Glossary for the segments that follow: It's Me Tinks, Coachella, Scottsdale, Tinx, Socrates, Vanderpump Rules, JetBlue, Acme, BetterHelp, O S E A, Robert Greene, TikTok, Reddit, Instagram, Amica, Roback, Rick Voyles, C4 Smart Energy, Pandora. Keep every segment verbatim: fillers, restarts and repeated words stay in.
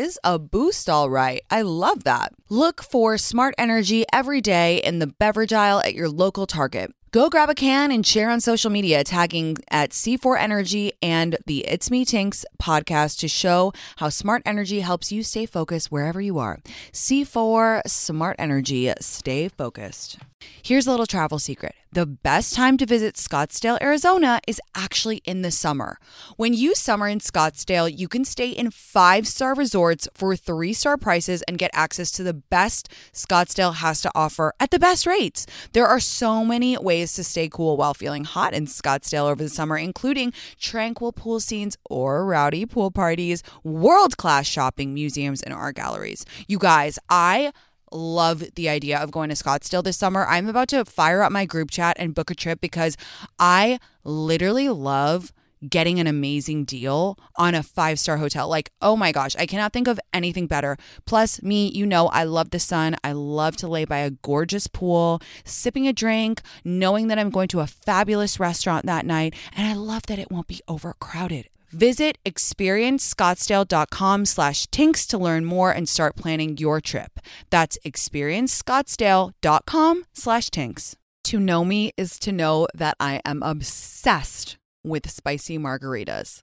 is a boost, all right. I love that. Look for Smart Energy every day in the beverage aisle at your local Target. Go grab a can and share on social media, tagging at C four Energy and the It's Me Tinks podcast to show how Smart Energy helps you stay focused wherever you are. C four Smart Energy, stay focused. Here's a little travel secret. The best time to visit Scottsdale, Arizona is actually in the summer. When you summer in Scottsdale, you can stay in five-star resorts for three-star prices and get access to the best Scottsdale has to offer at the best rates. There are so many ways to stay cool while feeling hot in Scottsdale over the summer, including tranquil pool scenes or rowdy pool parties, world-class shopping, museums, and art galleries. You guys, I love the idea of going to Scottsdale this summer. I'm about to fire up my group chat and book a trip because I literally love getting an amazing deal on a five-star hotel. Like, oh my gosh, I cannot think of anything better. Plus, me, you know, I love the sun. I love to lay by a gorgeous pool, sipping a drink, knowing that I'm going to a fabulous restaurant that night. And I love that it won't be overcrowded. Visit experiencescottsdale.com slash tinks to learn more and start planning your trip. That's experiencescottsdale.com slash tinks. To know me is to know that I am obsessed with spicy margaritas.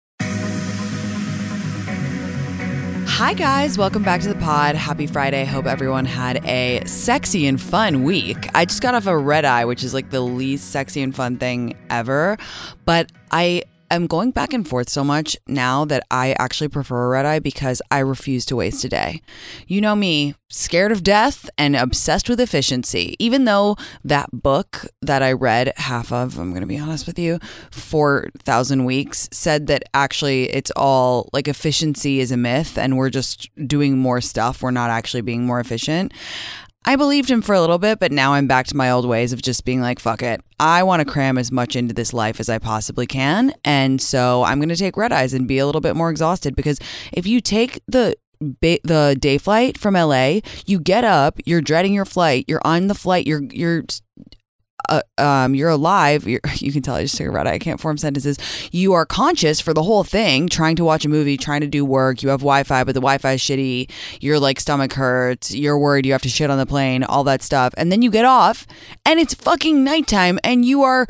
Hi guys, welcome back to the pod. Happy Friday. Hope everyone had a sexy and fun week. I just got off a red eye, which is like the least sexy and fun thing ever. But I am going back and forth so much now that I actually prefer a red eye because I refuse to waste a day. You know me, scared of death and obsessed with efficiency. Even though that book that I read half of, I'm going to be honest with you, four thousand weeks said that actually it's all like efficiency is a myth and we're just doing more stuff. We're not actually being more efficient. I believed him for a little bit, but now I'm back to my old ways of just being like, fuck it. I want to cram as much into this life as I possibly can. And so I'm going to take red eyes and be a little bit more exhausted because if you take the Ba- the day flight from L A, you get up, you're dreading your flight, you're on the flight, you're you're uh, um you're alive, you're, you can tell I just took a red eye, I can't form sentences. You are conscious for the whole thing, trying to watch a movie, trying to do work, you have Wi-Fi but the Wi-Fi is shitty, your like stomach hurts, you're worried you have to shit on the plane, all that stuff, and then you get off and it's fucking nighttime and you are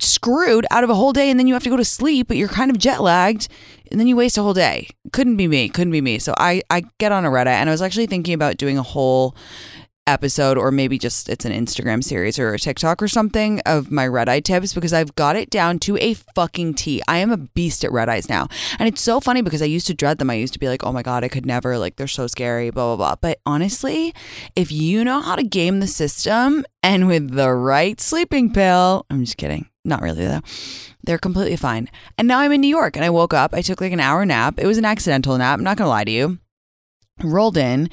screwed out of a whole day, and then you have to go to sleep but you're kind of jet lagged and then you waste a whole day. Couldn't be me. Couldn't be me. So I, I get on a Reddit, and I was actually thinking about doing a whole episode, or maybe just it's an Instagram series or a TikTok or something, of my red eye tips because I've got it down to a fucking T. I am a beast at red eyes now. And it's so funny because I used to dread them. I used to be like, oh my God, I could never, like they're so scary, blah, blah, blah. But honestly, if you know how to game the system and with the right sleeping pill, I'm just kidding. Not really though. They're completely fine. And now I'm in New York and I woke up, I took like an hour nap. It was an accidental nap. I'm not going to lie to you. Rolled in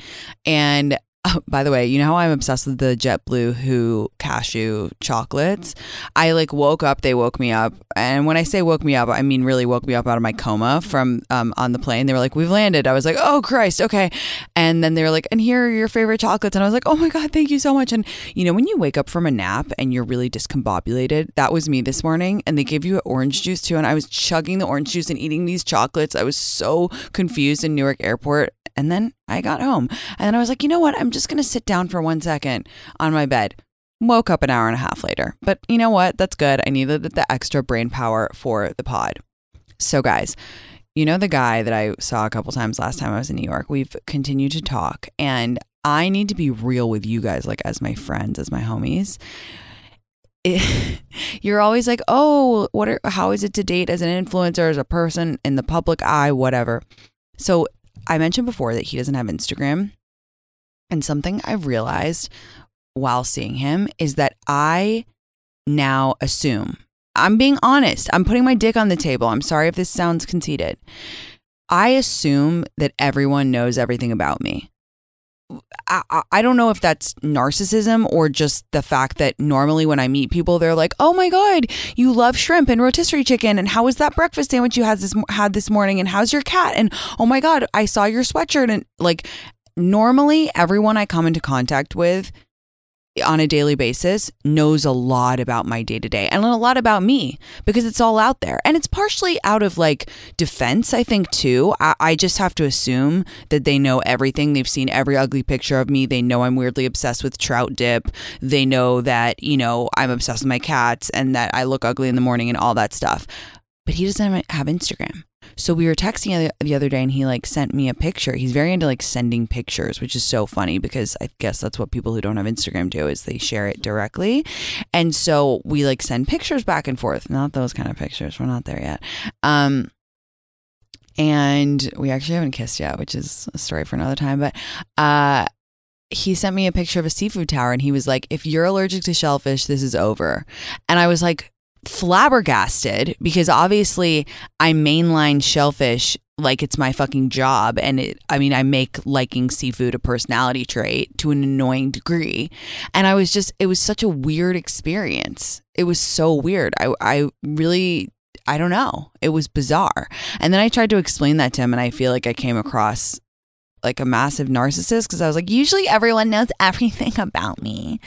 and oh, by the way, you know how I'm obsessed with the JetBlue Who cashew chocolates? I like woke up, they woke me up. And when I say woke me up, I mean really woke me up out of my coma from um, on the plane. They were like, we've landed. I was like, oh Christ, okay. And then they were like, and here are your favorite chocolates. And I was like, oh my God, thank you so much. And you know, when you wake up from a nap and you're really discombobulated, that was me this morning. And they gave you orange juice too. And I was chugging the orange juice and eating these chocolates. I was so confused in Newark Airport. And then I got home and then I was like, you know what? I'm just going to sit down for one second on my bed. Woke up an hour and a half later. But you know what? That's good. I needed the extra brain power for the pod. So guys, you know the guy that I saw a couple times last time I was in New York? We've continued to talk, and I need to be real with you guys, like as my friends, as my homies. It, you're always like, oh, what? Are, how is it to date as an influencer, as a person in the public eye, whatever. So I mentioned before that he doesn't have Instagram, and something I've realized while seeing him is that I now assume, I'm being honest, I'm putting my dick on the table. I'm sorry if this sounds conceited. I assume that everyone knows everything about me. I, I don't know if that's narcissism or just the fact that normally when I meet people, they're like, oh my God, you love shrimp and rotisserie chicken. And how was that breakfast sandwich you had this, had this morning? And how's your cat? And oh my God, I saw your sweatshirt. And like normally everyone I come into contact with on a daily basis knows a lot about my day to day and a lot about me because it's all out there. And it's partially out of like defense, I think, too. I, I just have to assume that they know everything. They've seen every ugly picture of me. They know I'm weirdly obsessed with trout dip. They know that, you know, I'm obsessed with my cats and that I look ugly in the morning and all that stuff. But he doesn't have Instagram. So we were texting the other day and he like sent me a picture. He's very into like sending pictures, which is so funny because I guess that's what people who don't have Instagram do, is they share it directly. And so we like send pictures back and forth. Not those kind of pictures. We're not there yet. Um, and we actually haven't kissed yet, which is a story for another time. But uh, he sent me a picture of a seafood tower and he was like, if you're allergic to shellfish, this is over. And I was like, flabbergasted, because obviously I mainline shellfish like it's my fucking job, and it, I mean I make liking seafood a personality trait to an annoying degree, and I was just, it was such a weird experience. It was so weird. I, I really I don't know, it was bizarre. And then I tried to explain that to him and I feel like I came across like a massive narcissist because I was like, usually everyone knows everything about me.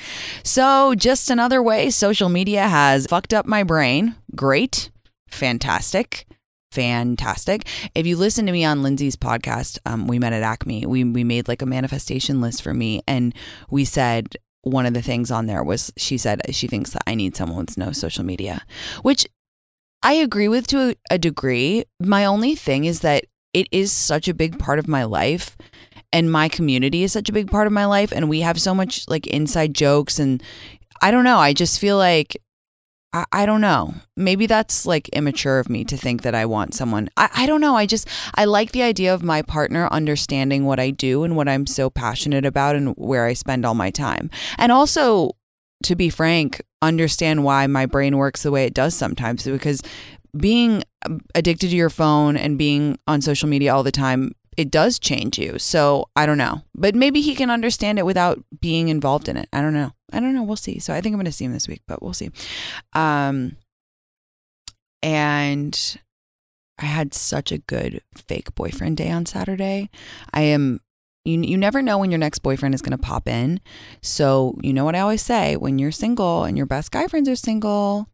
So just another way social media has fucked up my brain. Great. Fantastic. Fantastic. If you listen to me on Lindsay's podcast, um, we met at Acme. We, we made like a manifestation list for me. And we said, one of the things on there was, she said she thinks that I need someone with no social media, which I agree with to a, a degree. My only thing is that it is such a big part of my life, and my community is such a big part of my life, and we have so much like inside jokes, and I don't know. I just feel like, I, I don't know. Maybe that's like immature of me to think that I want someone. I, I don't know. I just, I like the idea of my partner understanding what I do and what I'm so passionate about and where I spend all my time. And also, to be frank, understand why my brain works the way it does sometimes, because being addicted to your phone and being on social media all the time, it does change you. So I don't know, but maybe he can understand it without being involved in it. I don't know. I don't know. We'll see. So I think I'm going to see him this week, but we'll see. Um, and I had such a good fake boyfriend day on Saturday. I am, you, you never know when your next boyfriend is going to pop in. So you know what I always say, when you're single and your best guy friends are single,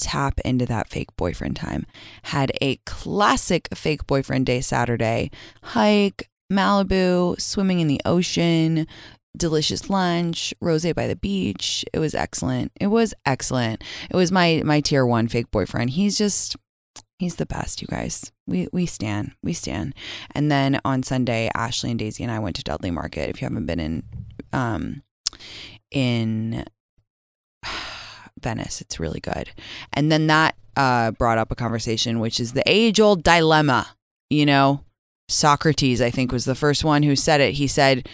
tap into that fake boyfriend time. Had a classic fake boyfriend day Saturday. Hike, Malibu, swimming in the ocean, delicious lunch, rosé by the beach. It was excellent. It was excellent. It was my my tier one fake boyfriend. He's just, he's the best, you guys. We we stan. We stan. And then on Sunday, Ashley and Daisy and I went to Dudley Market. If you haven't been in um in Venice, it's really good. And then that uh brought up a conversation, which is the age-old dilemma. You know, Socrates, I think, was the first one who said it. He said,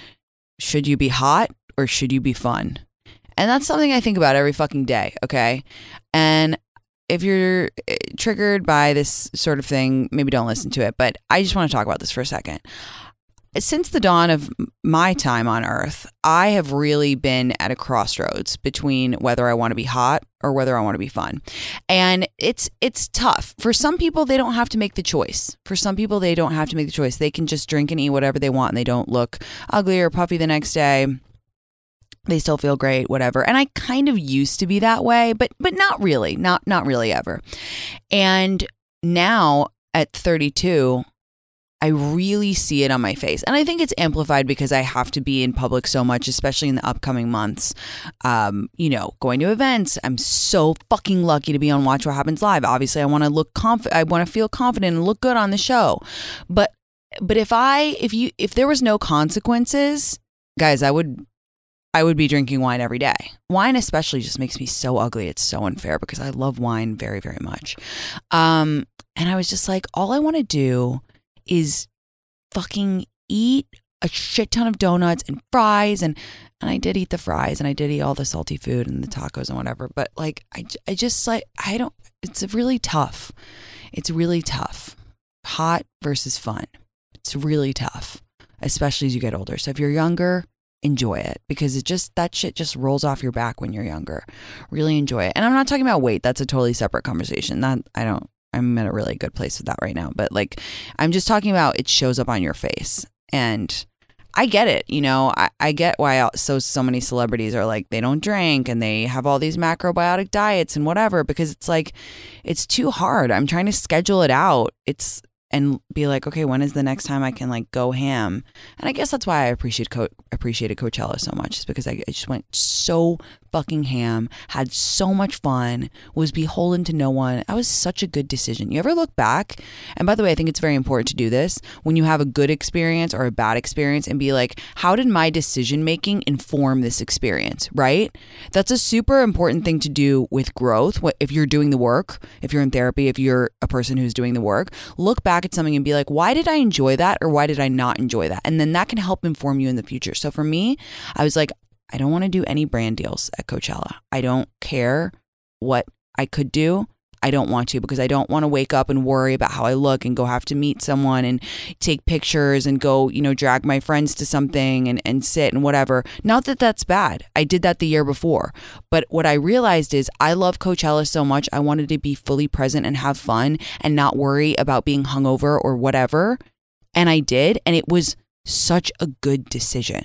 should you be hot or should you be fun? And that's something I think about every fucking day, okay? And if you're triggered by this sort of thing, maybe don't listen to it, but I just want to talk about this for a second. Since the dawn of my time on earth, I have really been at a crossroads between whether I want to be hot or whether I want to be fun. And it's it's tough. For some people, they don't have to make the choice. For some people, they don't have to make the choice. They can just drink and eat whatever they want and they don't look ugly or puffy the next day. They still feel great, whatever. And I kind of used to be that way, but but not really. Not not really ever. And now at thirty-two, I really see it on my face. And I think it's amplified because I have to be in public so much, especially in the upcoming months. Um, you know, going to events. I'm so fucking lucky to be on Watch What Happens Live. Obviously, I want to look confident. I want to feel confident and look good on the show. But but if I if you if there was no consequences, guys, I would I would be drinking wine every day. Wine especially just makes me so ugly. It's so unfair because I love wine very, very much. Um, and I was just like, all I want to do is fucking eat a shit ton of donuts and fries. And, and I did eat the fries and I did eat all the salty food and the tacos and whatever. But like, I, I just like, I don't, it's really tough. It's really tough. Hot versus fun. It's really tough, especially as you get older. So if you're younger, enjoy it, because it just, that shit just rolls off your back when you're younger. Really enjoy it. And I'm not talking about weight. That's a totally separate conversation. That I don't, I'm in a really good place with that right now. But like, I'm just talking about it shows up on your face. And I get it. You know, I, I get why so so many celebrities are like, they don't drink and they have all these macrobiotic diets and whatever, because it's like, it's too hard. I'm trying to schedule it out. It's, and be like, okay, when is the next time I can like go ham? And I guess that's why I appreciate Co- appreciated Coachella so much, is because I, I just went so fucking ham, had so much fun, was beholden to no one. That was such a good decision. You ever look back? And by the way, I think it's very important to do this when you have a good experience or a bad experience, and be like, how did my decision making inform this experience, right? That's a super important thing to do with growth. If you're doing the work, if you're in therapy, if you're a person who's doing the work, look back at something and be like, why did I enjoy that, or why did I not enjoy that? And then that can help inform you in the future. So for me, I was like, I don't want to do any brand deals at Coachella. I don't care what I could do. I don't want to, because I don't want to wake up and worry about how I look and go have to meet someone and take pictures and go, you know, drag my friends to something and, and sit and whatever. Not that that's bad. I did that the year before. But what I realized is I love Coachella so much. I wanted to be fully present and have fun and not worry about being hungover or whatever. And I did. And it was such a good decision.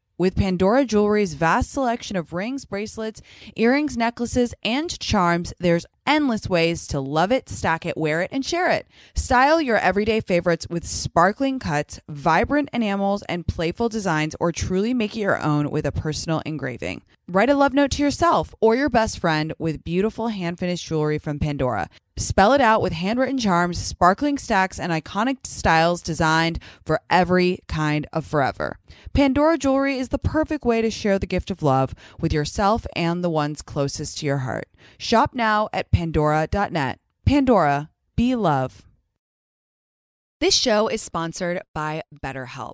With Pandora Jewelry's vast selection of rings, bracelets, earrings, necklaces, and charms, there's endless ways to love it, stack it, wear it, and share it. Style your everyday favorites with sparkling cuts, vibrant enamels, and playful designs, or truly make it your own with a personal engraving. Write a love note to yourself or your best friend with beautiful hand-finished jewelry from Pandora. Spell it out with handwritten charms, sparkling stacks, and iconic styles designed for every kind of forever. Pandora jewelry is the perfect way to share the gift of love with yourself and the ones closest to your heart. Shop now at pandora dot net. Pandora, be love. This show is sponsored by BetterHelp.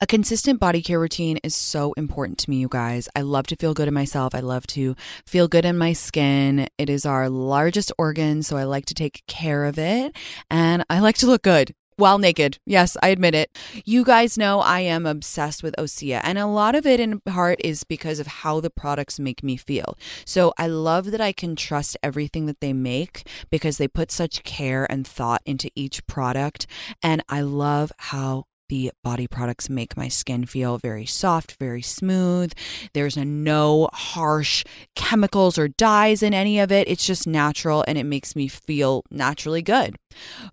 A consistent body care routine is so important to me, you guys. I love to feel good in myself. I love to feel good in my skin. It is our largest organ, so I like to take care of it, and I like to look good. While naked. Yes, I admit it. You guys know I am obsessed with O S E A, and a lot of it in part is because of how the products make me feel. So I love that I can trust everything that they make because they put such care and thought into each product, and I love how the body products make my skin feel very soft, very smooth. There's no harsh chemicals or dyes in any of it. It's just natural, and it makes me feel naturally good.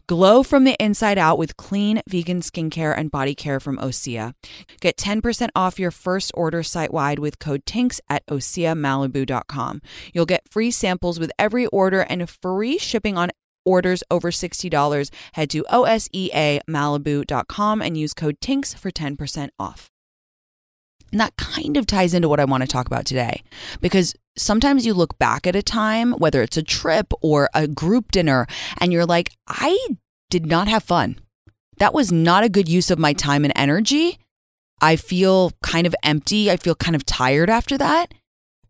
Glow from the inside out with clean vegan skincare and body care from O S E A. Get ten percent off your first order site-wide with code TINKS at O S E A Malibu dot com. You'll get free samples with every order and free shipping on orders over sixty dollars. Head to O S E A Malibu dot com and use code TINKS for ten percent off. And that kind of ties into what I want to talk about today, because sometimes you look back at a time, whether it's a trip or a group dinner, and you're like, I did not have fun. That was not a good use of my time and energy. I feel kind of empty. I feel kind of tired after that.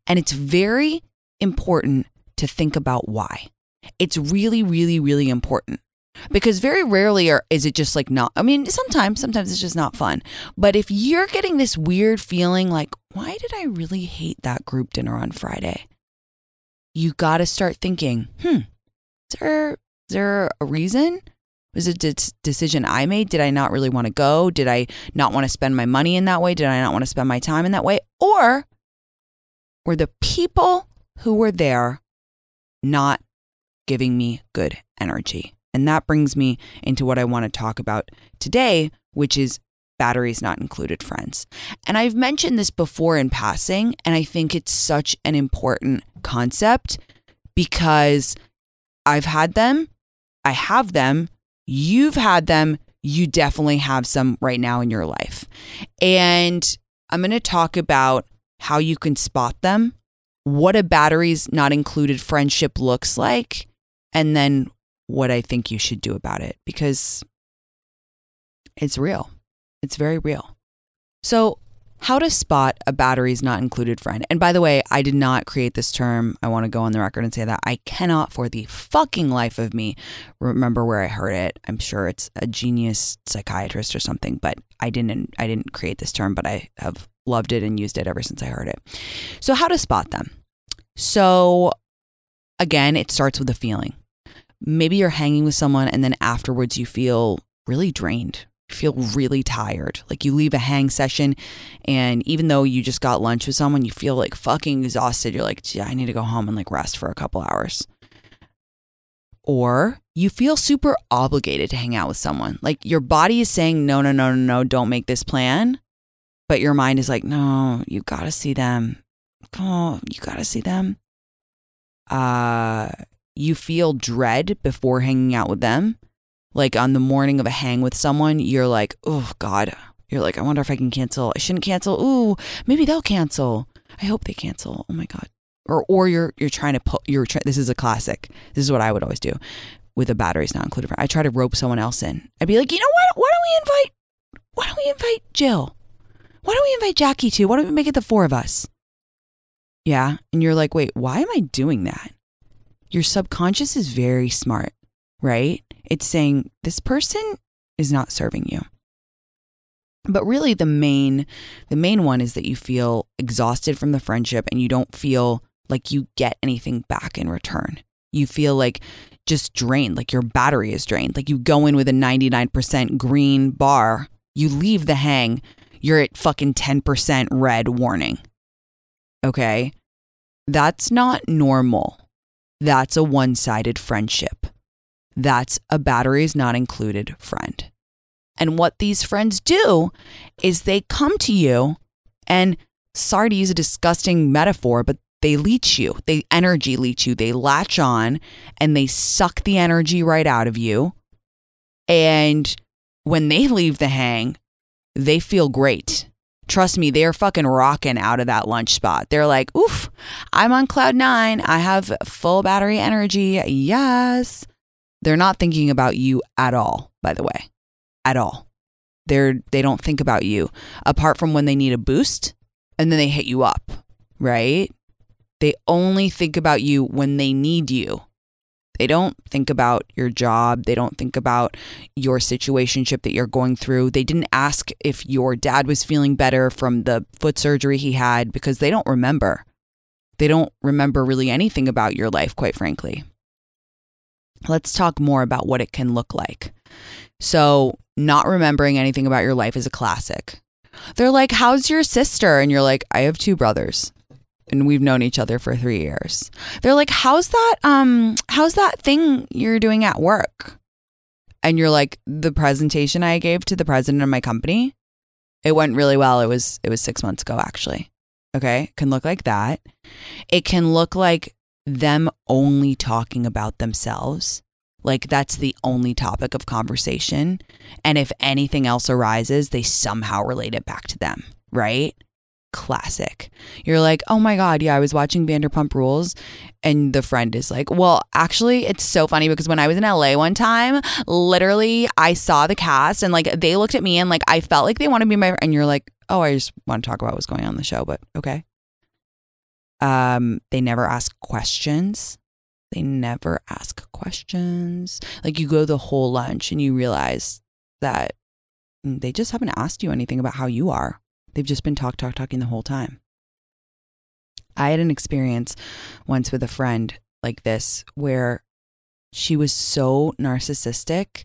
And it's very important to think about why. It's really, really, really important, because very rarely are, is it just like not, I mean, sometimes, sometimes it's just not fun. But if you're getting this weird feeling like, why did I really hate that group dinner on Friday? You got to start thinking, hmm, is there, is there a reason? Was it a d- decision I made? Did I not really want to go? Did I not want to spend my money in that way? Did I not want to spend my time in that way? Or were the people who were there not giving me good energy? And that brings me into what I want to talk about today, which is batteries not included, friends. And I've mentioned this before in passing, and I think it's such an important concept because I've had them, I have them, you've had them, you definitely have some right now in your life. And I'm going to talk about how you can spot them, what a batteries not included friendship looks like, and then what I think you should do about it, because it's real. It's very real. So how to spot a batteries not included friend. And by the way, I did not create this term. I want to go on the record and say that. I cannot for the fucking life of me remember where I heard it. I'm sure it's a genius psychiatrist or something, but I didn't, I didn't create this term, but I have loved it and used it ever since I heard it. So how to spot them. So again, it starts with a feeling. Maybe you're hanging with someone and then afterwards you feel really drained. You feel really tired. Like you leave a hang session and even though you just got lunch with someone, you feel like fucking exhausted. You're like, I need to go home and like rest for a couple hours. Or you feel super obligated to hang out with someone. Like your body is saying, no, no, no, no, no, don't make this plan. But your mind is like, no, you got to see them. Oh, you got to see them. Uh, you feel dread before hanging out with them. Like on the morning of a hang with someone, you're like, oh God, you're like, I wonder if I can cancel. I shouldn't cancel. Ooh, maybe they'll cancel. I hope they cancel. Oh my God. Or, or you're, you're trying to put, you're, try- this is a classic. This is what I would always do with a batteries not included. I try to rope someone else in. I'd be like, you know what? Why don't we invite why don't we invite Jill? Why don't we invite Jackie too? Why don't we make it the four of us? Yeah. And you're like, wait, why am I doing that? Your subconscious is very smart, right? It's saying this person is not serving you. But really the main, the main one is that you feel exhausted from the friendship and you don't feel like you get anything back in return. You feel like just drained, like your battery is drained. Like you go in with a ninety-nine percent green bar, you leave the hang, you're at fucking ten percent red warning. Okay? That's not normal. That's a one-sided friendship. That's a batteries not included friend. And what these friends do is they come to you and, sorry to use a disgusting metaphor, but they leech you. They energy leech you. They latch on and they suck the energy right out of you. And when they leave the hang, they feel great. Trust me, they are fucking rocking out of that lunch spot. They're like, oof, I'm on cloud nine. I have full battery energy. Yes. They're not thinking about you at all, by the way. At all. They're, they don't think about you apart from when they need a boost and then they hit you up, right? They only think about you when they need you. They don't think about your job. They don't think about your situationship that you're going through. They didn't ask if your dad was feeling better from the foot surgery he had because they don't remember. They don't remember really anything about your life, quite frankly. Let's talk more about what it can look like. So not remembering anything about your life is a classic. They're like, how's your sister? And you're like, I have two brothers and we've known each other for three years. They're like, how's that, um, how's that thing you're doing at work? And you're like, the presentation I gave to the president of my company, it went really well. It was, it was six months ago, actually. Okay. It can look like that. It can look like them only talking about themselves. Like that's the only topic of conversation. And if anything else arises, they somehow relate it back to them, right? Classic. You're like, oh my God, yeah, I was watching Vanderpump Rules. And the friend is like, well, actually, it's so funny because when I was in L A one time, literally I saw the cast and like they looked at me and like I felt like they wanted to be my, and you're like, oh, I just want to talk about what's going on in the show, but okay. Um, they never ask questions. They never ask questions. Like you go the whole lunch and you realize that they just haven't asked you anything about how you are. They've just been talk, talk, talking the whole time. I had an experience once with a friend like this where she was so narcissistic.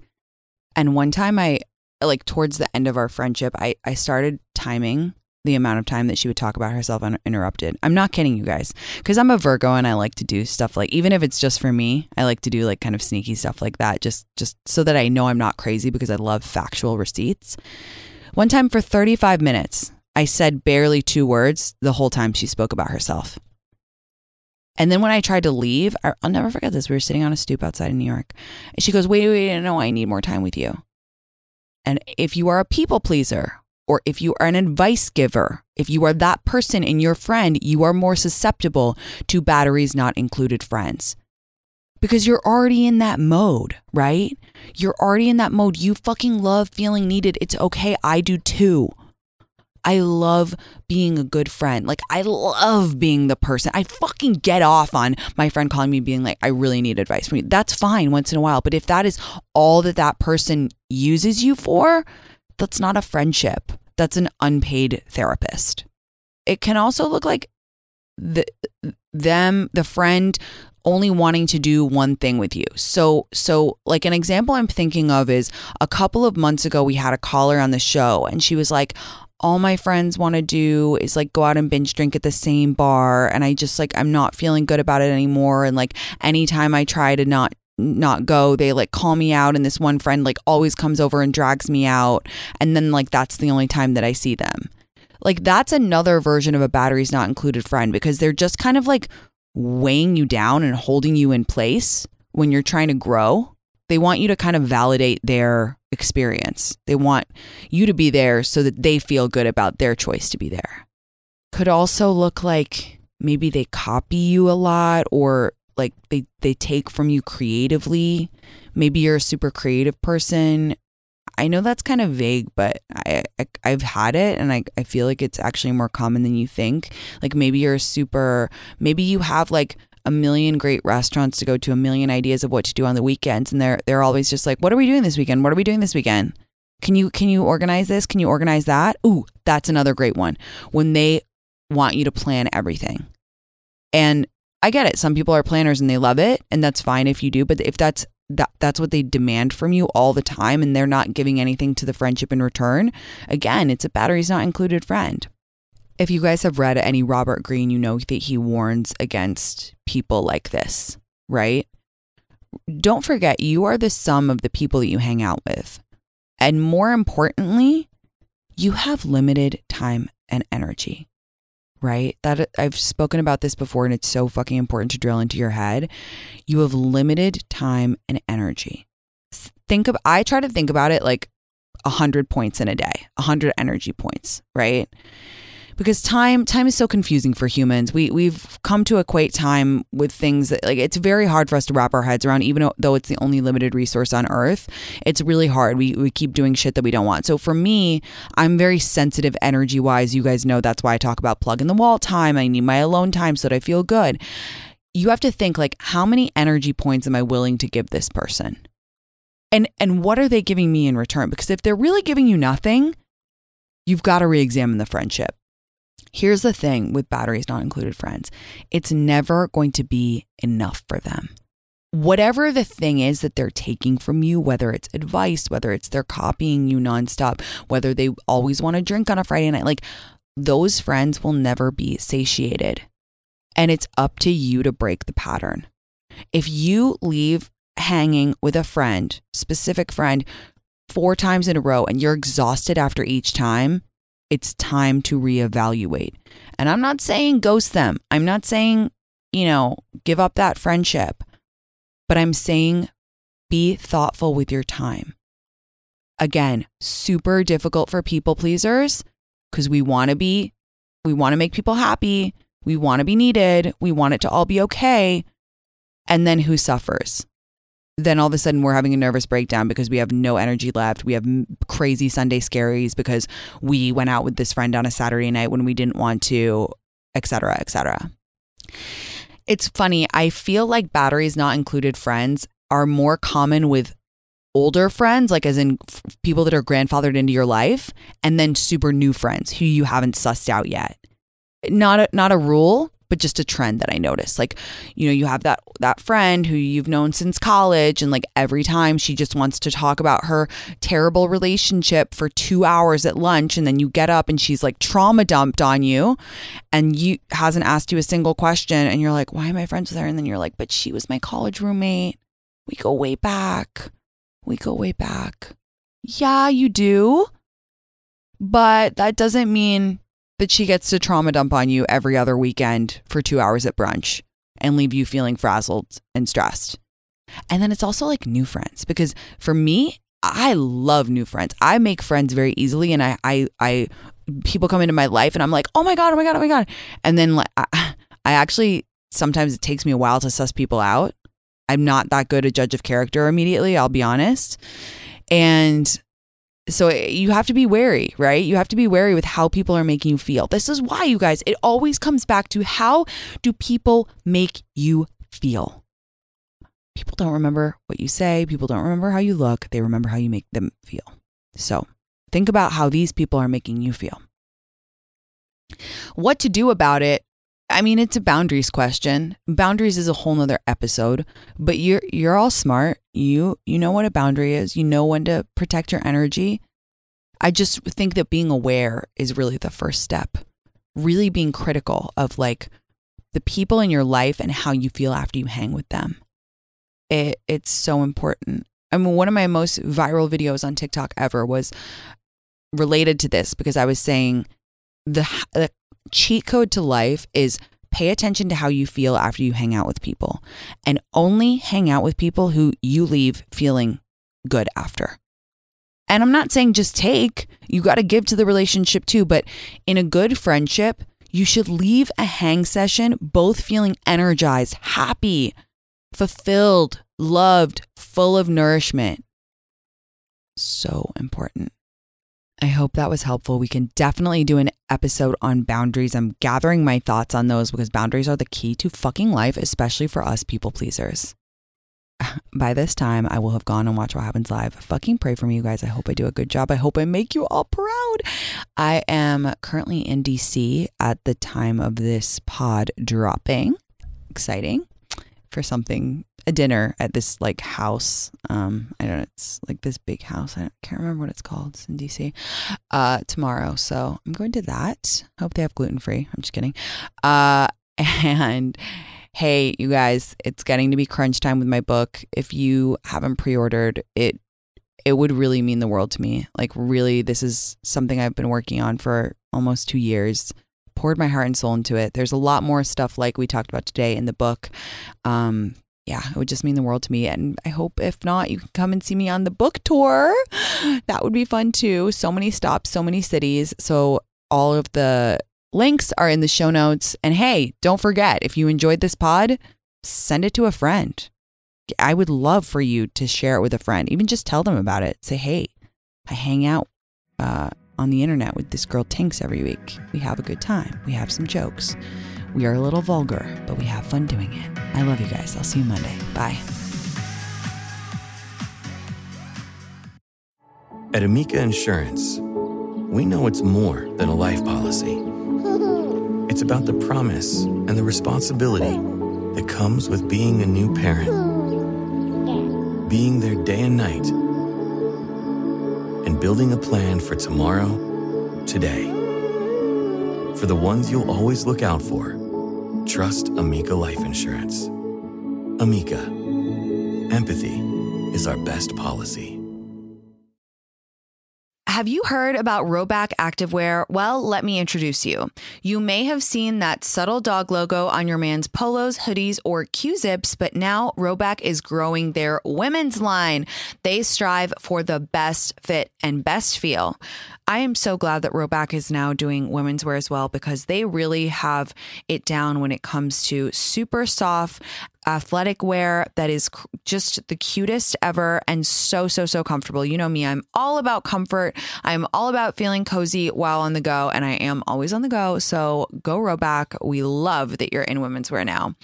And one time I, like towards the end of our friendship, I, I started timing the amount of time that she would talk about herself uninterrupted. I'm not kidding you guys, because I'm a Virgo and I like to do stuff like, even if it's just for me, I like to do like kind of sneaky stuff like that, just just so that I know I'm not crazy because I love factual receipts. One time for thirty-five minutes, I said barely two words the whole time she spoke about herself. And then when I tried to leave, I'll never forget this. We were sitting on a stoop outside in New York. And she goes, wait, wait, no, I need more time with you. And if you are a people pleaser, or if you are an advice giver, if you are that person in your friend, you are more susceptible to batteries not included friends. Because you're already in that mode, right? You're already in that mode. You fucking love feeling needed. It's okay. I do too. I love being a good friend. Like I love being the person. I fucking get off on my friend calling me being like, I really need advice from you. That's fine once in a while. But if that is all that that person uses you for, that's not a friendship. That's an unpaid therapist. It can also look like the them, the friend only wanting to do one thing with you. So, so like an example I'm thinking of is a couple of months ago, we had a caller on the show and she was like, all my friends want to do is like go out and binge drink at the same bar. And I just like, I'm not feeling good about it anymore. And like, anytime I try to not not go, they like call me out, and this one friend like always comes over and drags me out, and then like that's the only time that I see them. Like that's another version of a batteries not included friend, because they're just kind of like weighing you down and holding you in place when you're trying to grow. They want you to kind of validate their experience. They want you to be there so that they feel good about their choice to be there. Could also look like maybe they copy you a lot, or like they, they take from you creatively. Maybe you're a super creative person. I know that's kind of vague, but I, I, I've had it, and I, I feel like it's actually more common than you think. Like maybe you're super, maybe you have like a million great restaurants to go to, a million ideas of what to do on the weekends, and they're they're always just like, what are we doing this weekend? What are we doing this weekend? Can you can you organize this? Can you organize that? Ooh, that's another great one. When they want you to plan everything. And I get it. Some people are planners and they love it, and that's fine if you do, but if that's that that's what they demand from you all the time and they're not giving anything to the friendship in return, again, it's a batteries not included friend. If you guys have read any Robert Greene, you know that he warns against people like this, right? Don't forget, you are the sum of the people that you hang out with. And more importantly, you have limited time and energy, right? That I've spoken about this before, and it's so fucking important to drill into your head. You have limited time and energy. Think of, I try to think about it like one hundred points in a day, one hundred energy points, right? Because time time is so confusing for humans. We, we've come to equate time with things that, like, it's very hard for us to wrap our heads around, even though it's the only limited resource on Earth. It's really hard. We, we keep doing shit that we don't want. So for me, I'm very sensitive energy-wise. You guys know that's why I talk about plug-in-the-wall time. I need my alone time so that I feel good. You have to think, like, how many energy points am I willing to give this person? And and what are they giving me in return? Because if they're really giving you nothing, you've got to re-examine the friendship. Here's the thing with batteries not included friends. It's never going to be enough for them. Whatever the thing is that they're taking from you, whether it's advice, whether it's they're copying you nonstop, whether they always want to drink on a Friday night, like those friends will never be satiated. And it's up to you to break the pattern. If you leave hanging with a friend, specific friend, four times in a row and you're exhausted after each time, it's time to reevaluate. And I'm not saying ghost them. I'm not saying, you know, give up that friendship. But I'm saying be thoughtful with your time. Again, super difficult for people pleasers because we want to be, we want to make people happy. We want to be needed. We want it to all be okay. And then who suffers? Then all of a sudden we're having a nervous breakdown because we have no energy left. We have crazy Sunday scaries because we went out with this friend on a Saturday night when we didn't want to, et cetera, et cetera. It's funny. I feel like batteries not included friends are more common with older friends, like as in f- people that are grandfathered into your life, and then super new friends who you haven't sussed out yet. Not a, not a rule, but just a trend that I noticed. Like, you know, you have that that friend who you've known since college, and like every time she just wants to talk about her terrible relationship for two hours at lunch, and then you get up and she's like trauma dumped on you and you hasn't asked you a single question, and you're like, why am I friends with her? And then you're like, but she was my college roommate. We go way back. We go way back. Yeah, you do. But that doesn't mean that she gets to trauma dump on you every other weekend for two hours at brunch and leave you feeling frazzled and stressed. And then it's also like new friends, because for me, I love new friends. I make friends very easily, and I, I, I people come into my life and I'm like, oh my God, oh my God, oh my God. And then like, I, I actually, sometimes it takes me a while to suss people out. I'm not that good a judge of character immediately, I'll be honest. And so you have to be wary, right? You have to be wary with how people are making you feel. This is why, you guys, it always comes back to how do people make you feel? People don't remember what you say. People don't remember how you look. They remember how you make them feel. So think about how these people are making you feel. What to do about it? I mean, it's a boundaries question. Boundaries is a whole nother episode, but you're you're all smart. You you know what a boundary is. You know when to protect your energy. I just think that being aware is really the first step. Really being critical of like the people in your life and how you feel after you hang with them. It it's so important. I mean, one of my most viral videos on TikTok ever was related to this, because I was saying the the cheat code to life is pay attention to how you feel after you hang out with people, and only hang out with people who you leave feeling good after. And I'm not saying just take, you got to give to the relationship too, but in a good friendship, you should leave a hang session both feeling energized, happy, fulfilled, loved, full of nourishment. so important. I hope that was helpful. We can definitely do an episode on boundaries. I'm gathering my thoughts on those because boundaries are the key to fucking life, especially for us people pleasers. By this time, I will have gone and watched What Happens Live. Fucking pray for me, you guys. I hope I do a good job. I hope I make you all proud. I am currently in D C at the time of this pod dropping. Exciting. For something, a dinner at this like house. Um, I don't know. It's like this big house. I don't, can't remember what it's called. It's in D C Uh, tomorrow. So I'm going to that. I hope they have gluten-free. I'm just kidding. Uh, and... Hey, you guys, it's getting to be crunch time with my book. If you haven't pre-ordered it, it would really mean the world to me. Like, really, this is something I've been working on for almost two years. Poured my heart and soul into it. There's a lot more stuff like we talked about today in the book. Um, yeah, it would just mean the world to me. And I hope, if not, you can come and see me on the book tour. That would be fun, too. So many stops, so many cities. So all of the links are in the show notes. And hey, don't forget, if you enjoyed this pod, send it to a friend. I would love for you to share it with a friend. Even just tell them about it. Say, hey, I hang out uh, on the internet with this girl Tinks every week. We have a good time. We have some jokes. We are a little vulgar, but we have fun doing it. I love you guys. I'll see you Monday. Bye. At Amica Insurance, we know it's more than a life policy. It's about the promise and the responsibility that comes with being a new parent, being there day and night, and building a plan for tomorrow, today. For the ones you'll always look out for, trust Amica Life Insurance. Amica, empathy is our best policy. Have you heard about Roback activewear? Well, let me introduce you. You may have seen that subtle dog logo on your man's polos, hoodies, or Q-zips, but now Roback is growing their women's line. They strive for the best fit and best feel. I am so glad that Roback is now doing women's wear as well because they really have it down when it comes to super soft athletic wear that is just the cutest ever and so, so, so comfortable. You know me, I'm all about comfort. I'm all about feeling cozy while on the go, and I am always on the go. So go Roback. We love that you're in women's wear now.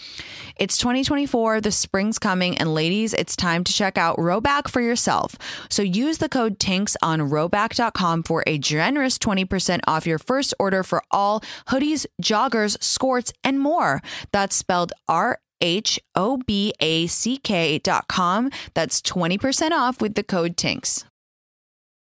It's twenty twenty-four, the spring's coming, and ladies, it's time to check out Roback for yourself. So use the code TINKS on roback dot com for a generous twenty percent off your first order for all hoodies, joggers, skirts, and more. That's spelled R H O B A C K dot com. That's twenty percent off with the code TINKS.